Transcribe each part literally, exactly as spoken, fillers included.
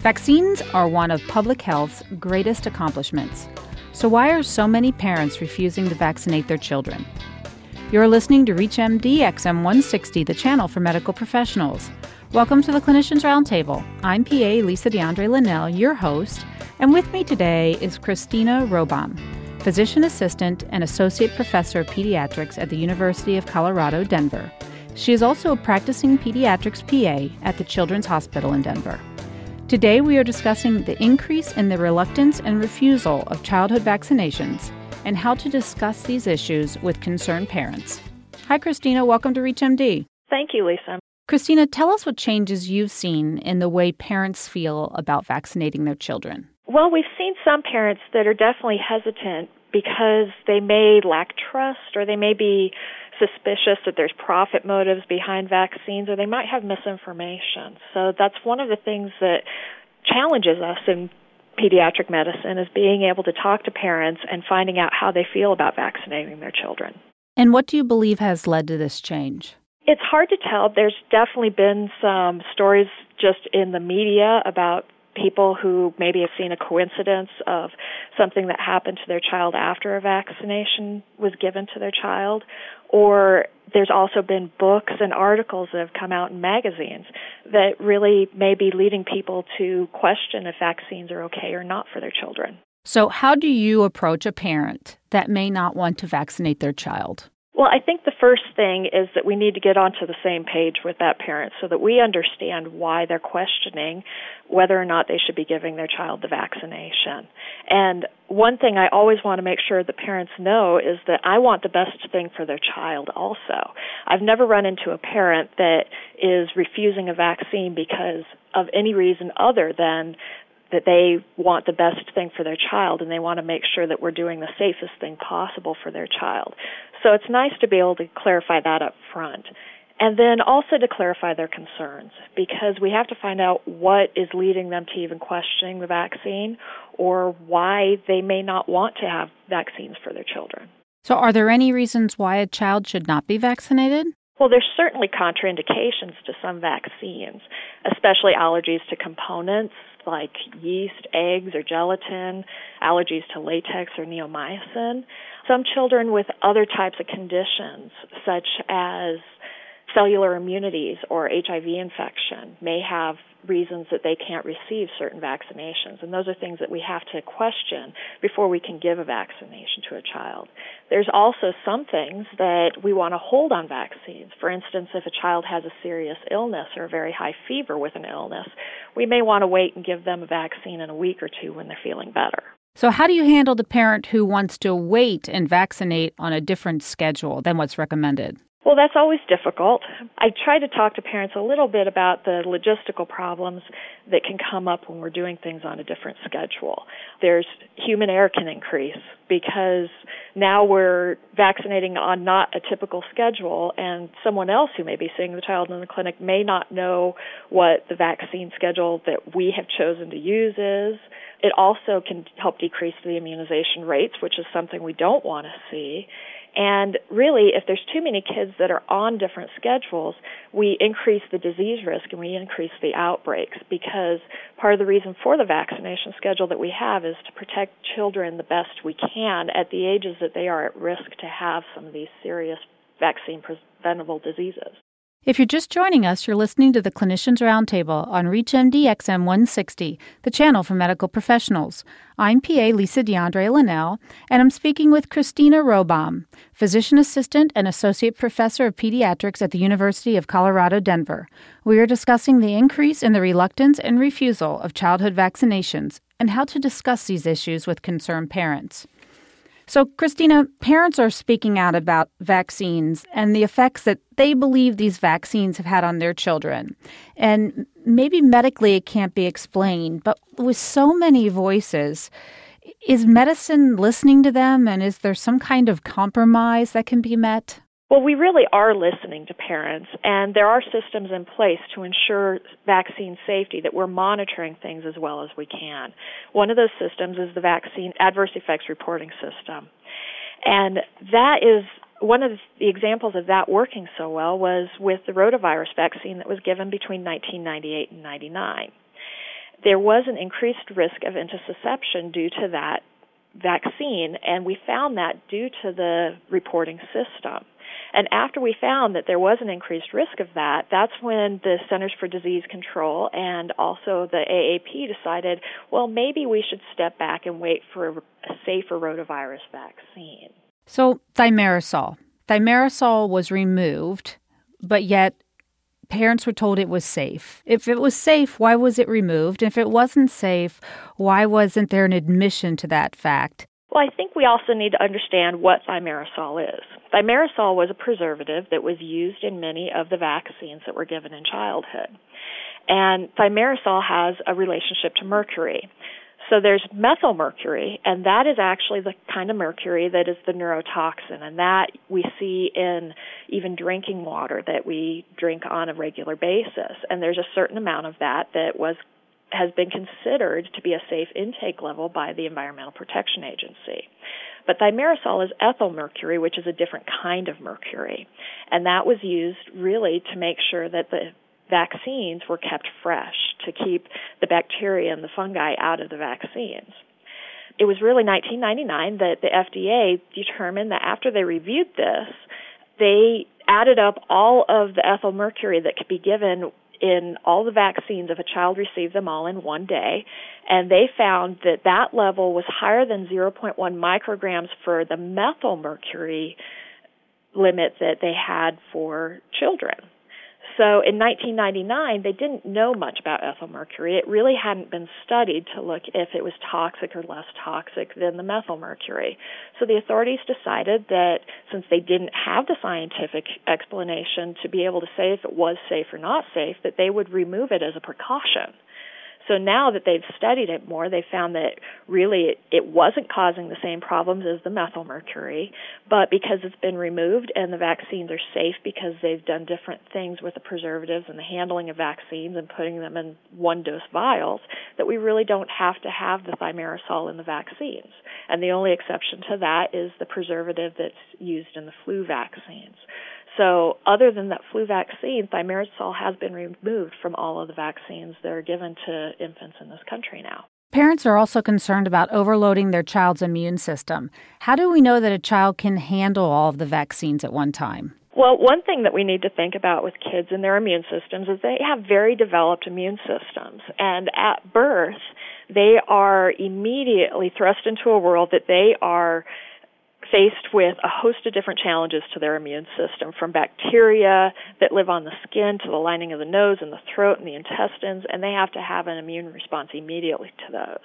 Vaccines are one of public health's greatest accomplishments. So why are so many parents refusing to vaccinate their children? You're listening to ReachMD X M one sixty, the channel for medical professionals. Welcome to the Clinicians Roundtable. I'm P A Lisa D'Andrea Linnell, your host, and with me today is Christina Robohm, physician assistant and associate professor of pediatrics at the University of Colorado, Denver. She is also a practicing pediatrics P A at the Children's Hospital in Denver. Today we are discussing the increase in the reluctance and refusal of childhood vaccinations and how to discuss these issues with concerned parents. Hi, Christina. Welcome to ReachMD. Thank you, Lisa. Christina, tell us what changes you've seen in the way parents feel about vaccinating their children. Well, we've seen some parents that are definitely hesitant because they may lack trust or they may be suspicious that there's profit motives behind vaccines, or they might have misinformation. So that's one of the things that challenges us in pediatric medicine, is being able to talk to parents and finding out how they feel about vaccinating their children. And what do you believe has led to this change? It's hard to tell. There's definitely been some stories just in the media about people who maybe have seen a coincidence of something that happened to their child after a vaccination was given to their child. Or there's also been books and articles that have come out in magazines that really may be leading people to question if vaccines are okay or not for their children. So how do you approach a parent that may not want to vaccinate their child? Well, I think the first thing is that we need to get onto the same page with that parent so that we understand why they're questioning whether or not they should be giving their child the vaccination. And one thing I always want to make sure the parents know is that I want the best thing for their child also. I've never run into a parent that is refusing a vaccine because of any reason other than that they want the best thing for their child and they want to make sure that we're doing the safest thing possible for their child. So it's nice to be able to clarify that up front. And then also to clarify their concerns, because we have to find out what is leading them to even questioning the vaccine or why they may not want to have vaccines for their children. So are there any reasons why a child should not be vaccinated? Well, there's certainly contraindications to some vaccines, especially allergies to components like yeast, eggs, or gelatin, allergies to latex or neomycin. Some children with other types of conditions, such as cellular immunities or H I V infection, may have reasons that they can't receive certain vaccinations. And those are things that we have to question before we can give a vaccination to a child. There's also some things that we want to hold on vaccines. For instance, if a child has a serious illness or a very high fever with an illness, we may want to wait and give them a vaccine in a week or two when they're feeling better. So how do you handle the parent who wants to wait and vaccinate on a different schedule than what's recommended? Well, that's always difficult. I try to talk to parents a little bit about the logistical problems that can come up when we're doing things on a different schedule. There's human error can increase because now we're vaccinating on not a typical schedule, and someone else who may be seeing the child in the clinic may not know what the vaccine schedule that we have chosen to use is. It also can help decrease the immunization rates, which is something we don't want to see. And really, if there's too many kids that are on different schedules, we increase the disease risk and we increase the outbreaks, because part of the reason for the vaccination schedule that we have is to protect children the best we can at the ages that they are at risk to have some of these serious vaccine-preventable diseases. If you're just joining us, you're listening to the Clinicians Roundtable on ReachMD X M one sixty, the channel for medical professionals. I'm P A Lisa D'Andrea Linnell, and I'm speaking with Christina Robohm, physician assistant and associate professor of pediatrics at the University of Colorado, Denver. We are discussing the increase in the reluctance and refusal of childhood vaccinations and how to discuss these issues with concerned parents. So, Christina, parents are speaking out about vaccines and the effects that they believe these vaccines have had on their children. And maybe medically it can't be explained, but with so many voices, is medicine listening to them, and is there some kind of compromise that can be met? Well, we really are listening to parents, and there are systems in place to ensure vaccine safety, that we're monitoring things as well as we can. One of those systems is the Vaccine Adverse Effects Reporting System. And that is one of the examples of that working so well was with the rotavirus vaccine that was given between nineteen ninety-eight and ninety-nine. there was an increased risk of intussusception due to that vaccine, and we found that due to the reporting system. And after we found that there was an increased risk of that, that's when the Centers for Disease Control and also the A A P decided, well, maybe we should step back and wait for a safer rotavirus vaccine. So thimerosal. Thimerosal was removed, but yet parents were told it was safe. If it was safe, why was it removed? If it wasn't safe, why wasn't there an admission to that fact? Well, I think we also need to understand what thimerosal is. Thimerosal was a preservative that was used in many of the vaccines that were given in childhood. And thimerosal has a relationship to mercury. So there's methylmercury, and that is actually the kind of mercury that is the neurotoxin, and that we see in even drinking water that we drink on a regular basis. And there's a certain amount of that that was has been considered to be a safe intake level by the Environmental Protection Agency. But thimerosal is ethyl mercury, which is a different kind of mercury, and that was used really to make sure that the vaccines were kept fresh, to keep the bacteria and the fungi out of the vaccines. It was really nineteen ninety-nine that the F D A determined that after they reviewed this, they added up all of the ethyl mercury that could be given in all the vaccines if a child received them all in one day, and they found that that level was higher than zero point one micrograms for the methylmercury limit that they had for children. So in nineteen ninety-nine, they didn't know much about ethylmercury. It really hadn't been studied to look if it was toxic or less toxic than the methylmercury. So the authorities decided that since they didn't have the scientific explanation to be able to say if it was safe or not safe, that they would remove it as a precaution. So now that they've studied it more, they found that really it wasn't causing the same problems as the methylmercury, but because it's been removed and the vaccines are safe because they've done different things with the preservatives and the handling of vaccines and putting them in one-dose vials, that we really don't have to have the thimerosal in the vaccines. And the only exception to that is the preservative that's used in the flu vaccines. So other than that flu vaccine, thimerosal has been removed from all of the vaccines that are given to infants in this country now. Parents are also concerned about overloading their child's immune system. How do we know that a child can handle all of the vaccines at one time? Well, one thing that we need to think about with kids and their immune systems is they have very developed immune systems. And at birth, they are immediately thrust into a world that they are faced with a host of different challenges to their immune system, from bacteria that live on the skin to the lining of the nose and the throat and the intestines, and they have to have an immune response immediately to those.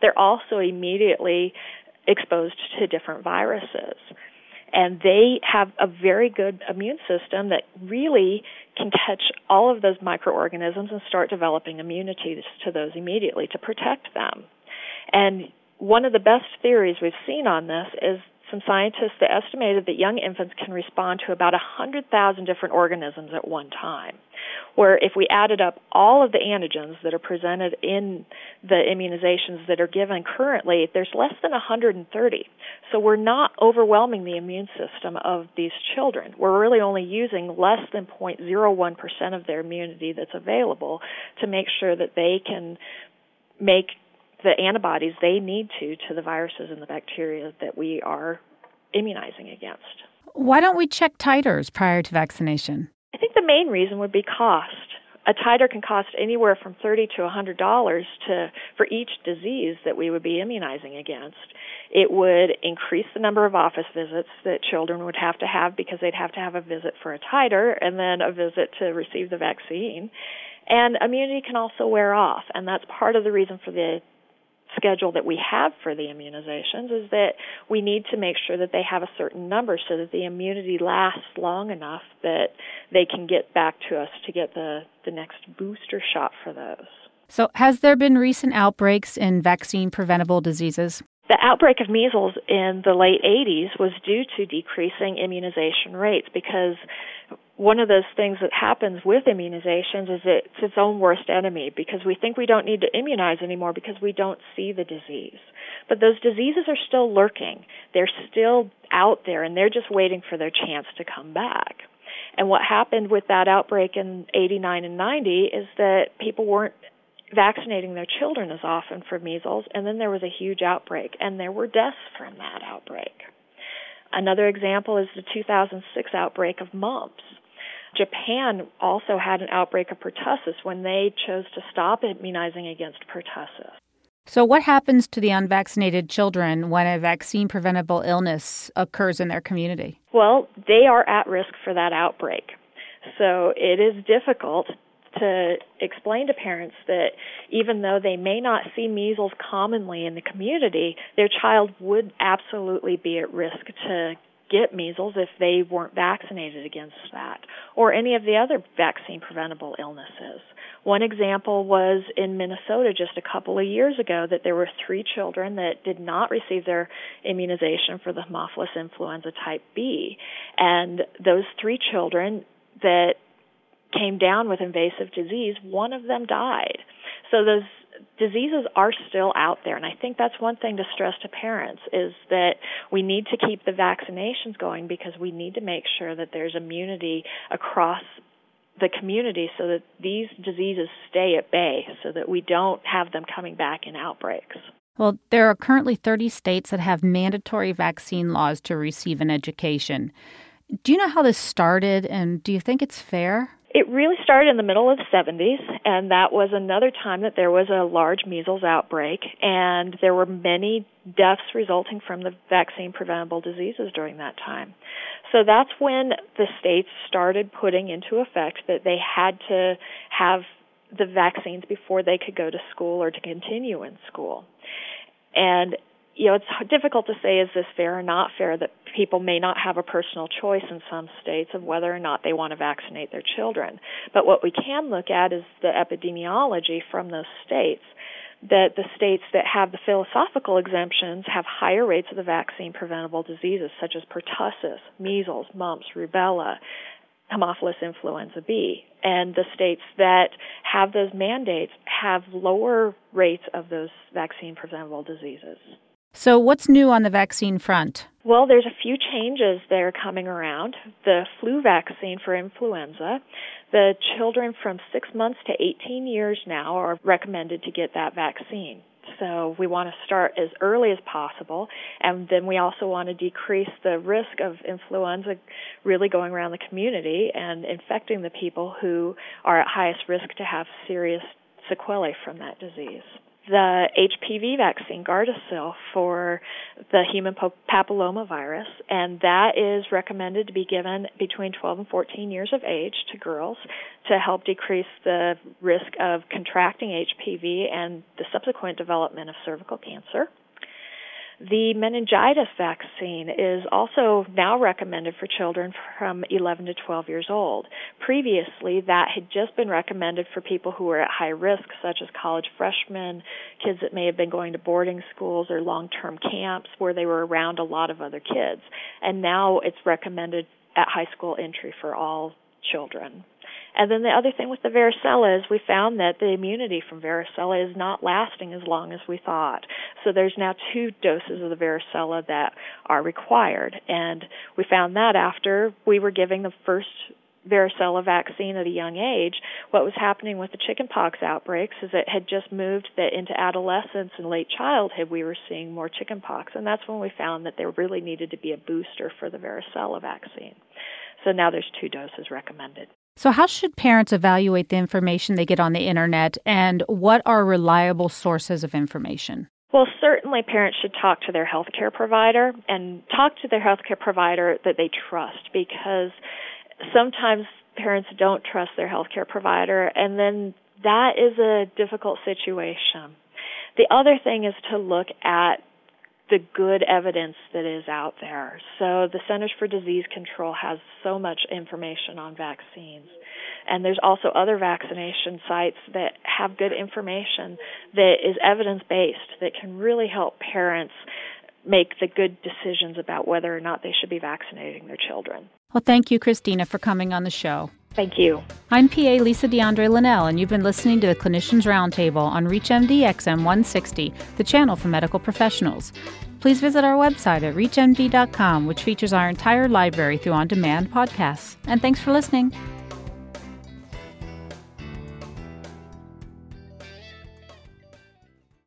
They're also immediately exposed to different viruses, and they have a very good immune system that really can catch all of those microorganisms and start developing immunity to those immediately to protect them. And one of the best theories we've seen on this is some scientists that estimated that young infants can respond to about one hundred thousand different organisms at one time, where if we added up all of the antigens that are presented in the immunizations that are given currently, there's less than one hundred thirty. So we're not overwhelming the immune system of these children. We're really only using less than zero point zero one percent of their immunity that's available to make sure that they can make the antibodies they need to to the viruses and the bacteria that we are immunizing against. Why don't we check titers prior to vaccination? I think the main reason would be cost. A titer can cost anywhere from thirty dollars to one hundred dollars to, for each disease that we would be immunizing against. It would increase the number of office visits that children would have to have because they'd have to have a visit for a titer and then a visit to receive the vaccine. And immunity can also wear off, and that's part of the reason for the schedule that we have for the immunizations is that we need to make sure that they have a certain number so that the immunity lasts long enough that they can get back to us to get the, the next booster shot for those. So has there been recent outbreaks in vaccine-preventable diseases? The outbreak of measles in the late eighties was due to decreasing immunization rates because one of those things that happens with immunizations is it's its own worst enemy because we think we don't need to immunize anymore because we don't see the disease. But those diseases are still lurking. They're still out there, and they're just waiting for their chance to come back. And what happened with that outbreak in eighty-nine and ninety is that people weren't vaccinating their children as often for measles, and then there was a huge outbreak, and there were deaths from that outbreak. Another example is the two thousand six outbreak of mumps. Japan also had an outbreak of pertussis when they chose to stop immunizing against pertussis. So what happens to the unvaccinated children when a vaccine-preventable illness occurs in their community? Well, they are at risk for that outbreak. So it is difficult to explain to parents that even though they may not see measles commonly in the community, their child would absolutely be at risk to get measles if they weren't vaccinated against that, or any of the other vaccine-preventable illnesses. One example was in Minnesota just a couple of years ago that there were three children that did not receive their immunization for the Haemophilus influenzae type B, and those three children that came down with invasive disease, one of them died. So those diseases are still out there, and I think that's one thing to stress to parents is that we need to keep the vaccinations going because we need to make sure that there's immunity across the community so that these diseases stay at bay so that we don't have them coming back in outbreaks. Well, there are currently thirty states that have mandatory vaccine laws to receive an education. Do you know how this started, and do you think it's fair? It really started in the middle of the seventies, and that was another time that there was a large measles outbreak, and there were many deaths resulting from the vaccine-preventable diseases during that time. So that's when the states started putting into effect that they had to have the vaccines before they could go to school or to continue in school. And you know, it's difficult to say is this fair or not fair that people may not have a personal choice in some states of whether or not they want to vaccinate their children. But what we can look at is the epidemiology from those states, that the states that have the philosophical exemptions have higher rates of the vaccine-preventable diseases such as pertussis, measles, mumps, rubella, Haemophilus influenzae B, and the states that have those mandates have lower rates of those vaccine-preventable diseases. So what's new on the vaccine front? Well, there's a few changes that are coming around. The flu vaccine for influenza, the children from six months to eighteen years now are recommended to get that vaccine. So we want to start as early as possible, and then we also want to decrease the risk of influenza really going around the community and infecting the people who are at highest risk to have serious sequelae from that disease. The H P V vaccine, Gardasil, for the human papillomavirus, and that is recommended to be given between twelve and fourteen years of age to girls to help decrease the risk of contracting H P V and the subsequent development of cervical cancer. The meningitis vaccine is also now recommended for children from eleven to twelve years old. Previously, that had just been recommended for people who were at high risk, such as college freshmen, kids that may have been going to boarding schools or long-term camps where they were around a lot of other kids. And now it's recommended at high school entry for all children. And then the other thing with the varicella is we found that the immunity from varicella is not lasting as long as we thought. So there's now two doses of the varicella that are required. And we found that after we were giving the first varicella vaccine at a young age, what was happening with the chickenpox outbreaks is it had just moved that into adolescence and late childhood we were seeing more chickenpox. And that's when we found that there really needed to be a booster for the varicella vaccine. So now there's two doses recommended. So how should parents evaluate the information they get on the internet, and what are reliable sources of information? Well, certainly parents should talk to their healthcare provider and talk to their healthcare provider that they trust, because sometimes parents don't trust their healthcare provider, and then that is a difficult situation. The other thing is to look at the good evidence that is out there. So the Centers for Disease Control has so much information on vaccines. And there's also other vaccination sites that have good information that is evidence-based that can really help parents make the good decisions about whether or not they should be vaccinating their children. Well, thank you, Christina, for coming on the show. Thank you. I'm P A Lisa D'Andrea Linnell, and you've been listening to the Clinicians Roundtable on ReachMD X M one sixty, the channel for medical professionals. Please visit our website at reach M D dot com, which features our entire library through on-demand podcasts. And thanks for listening.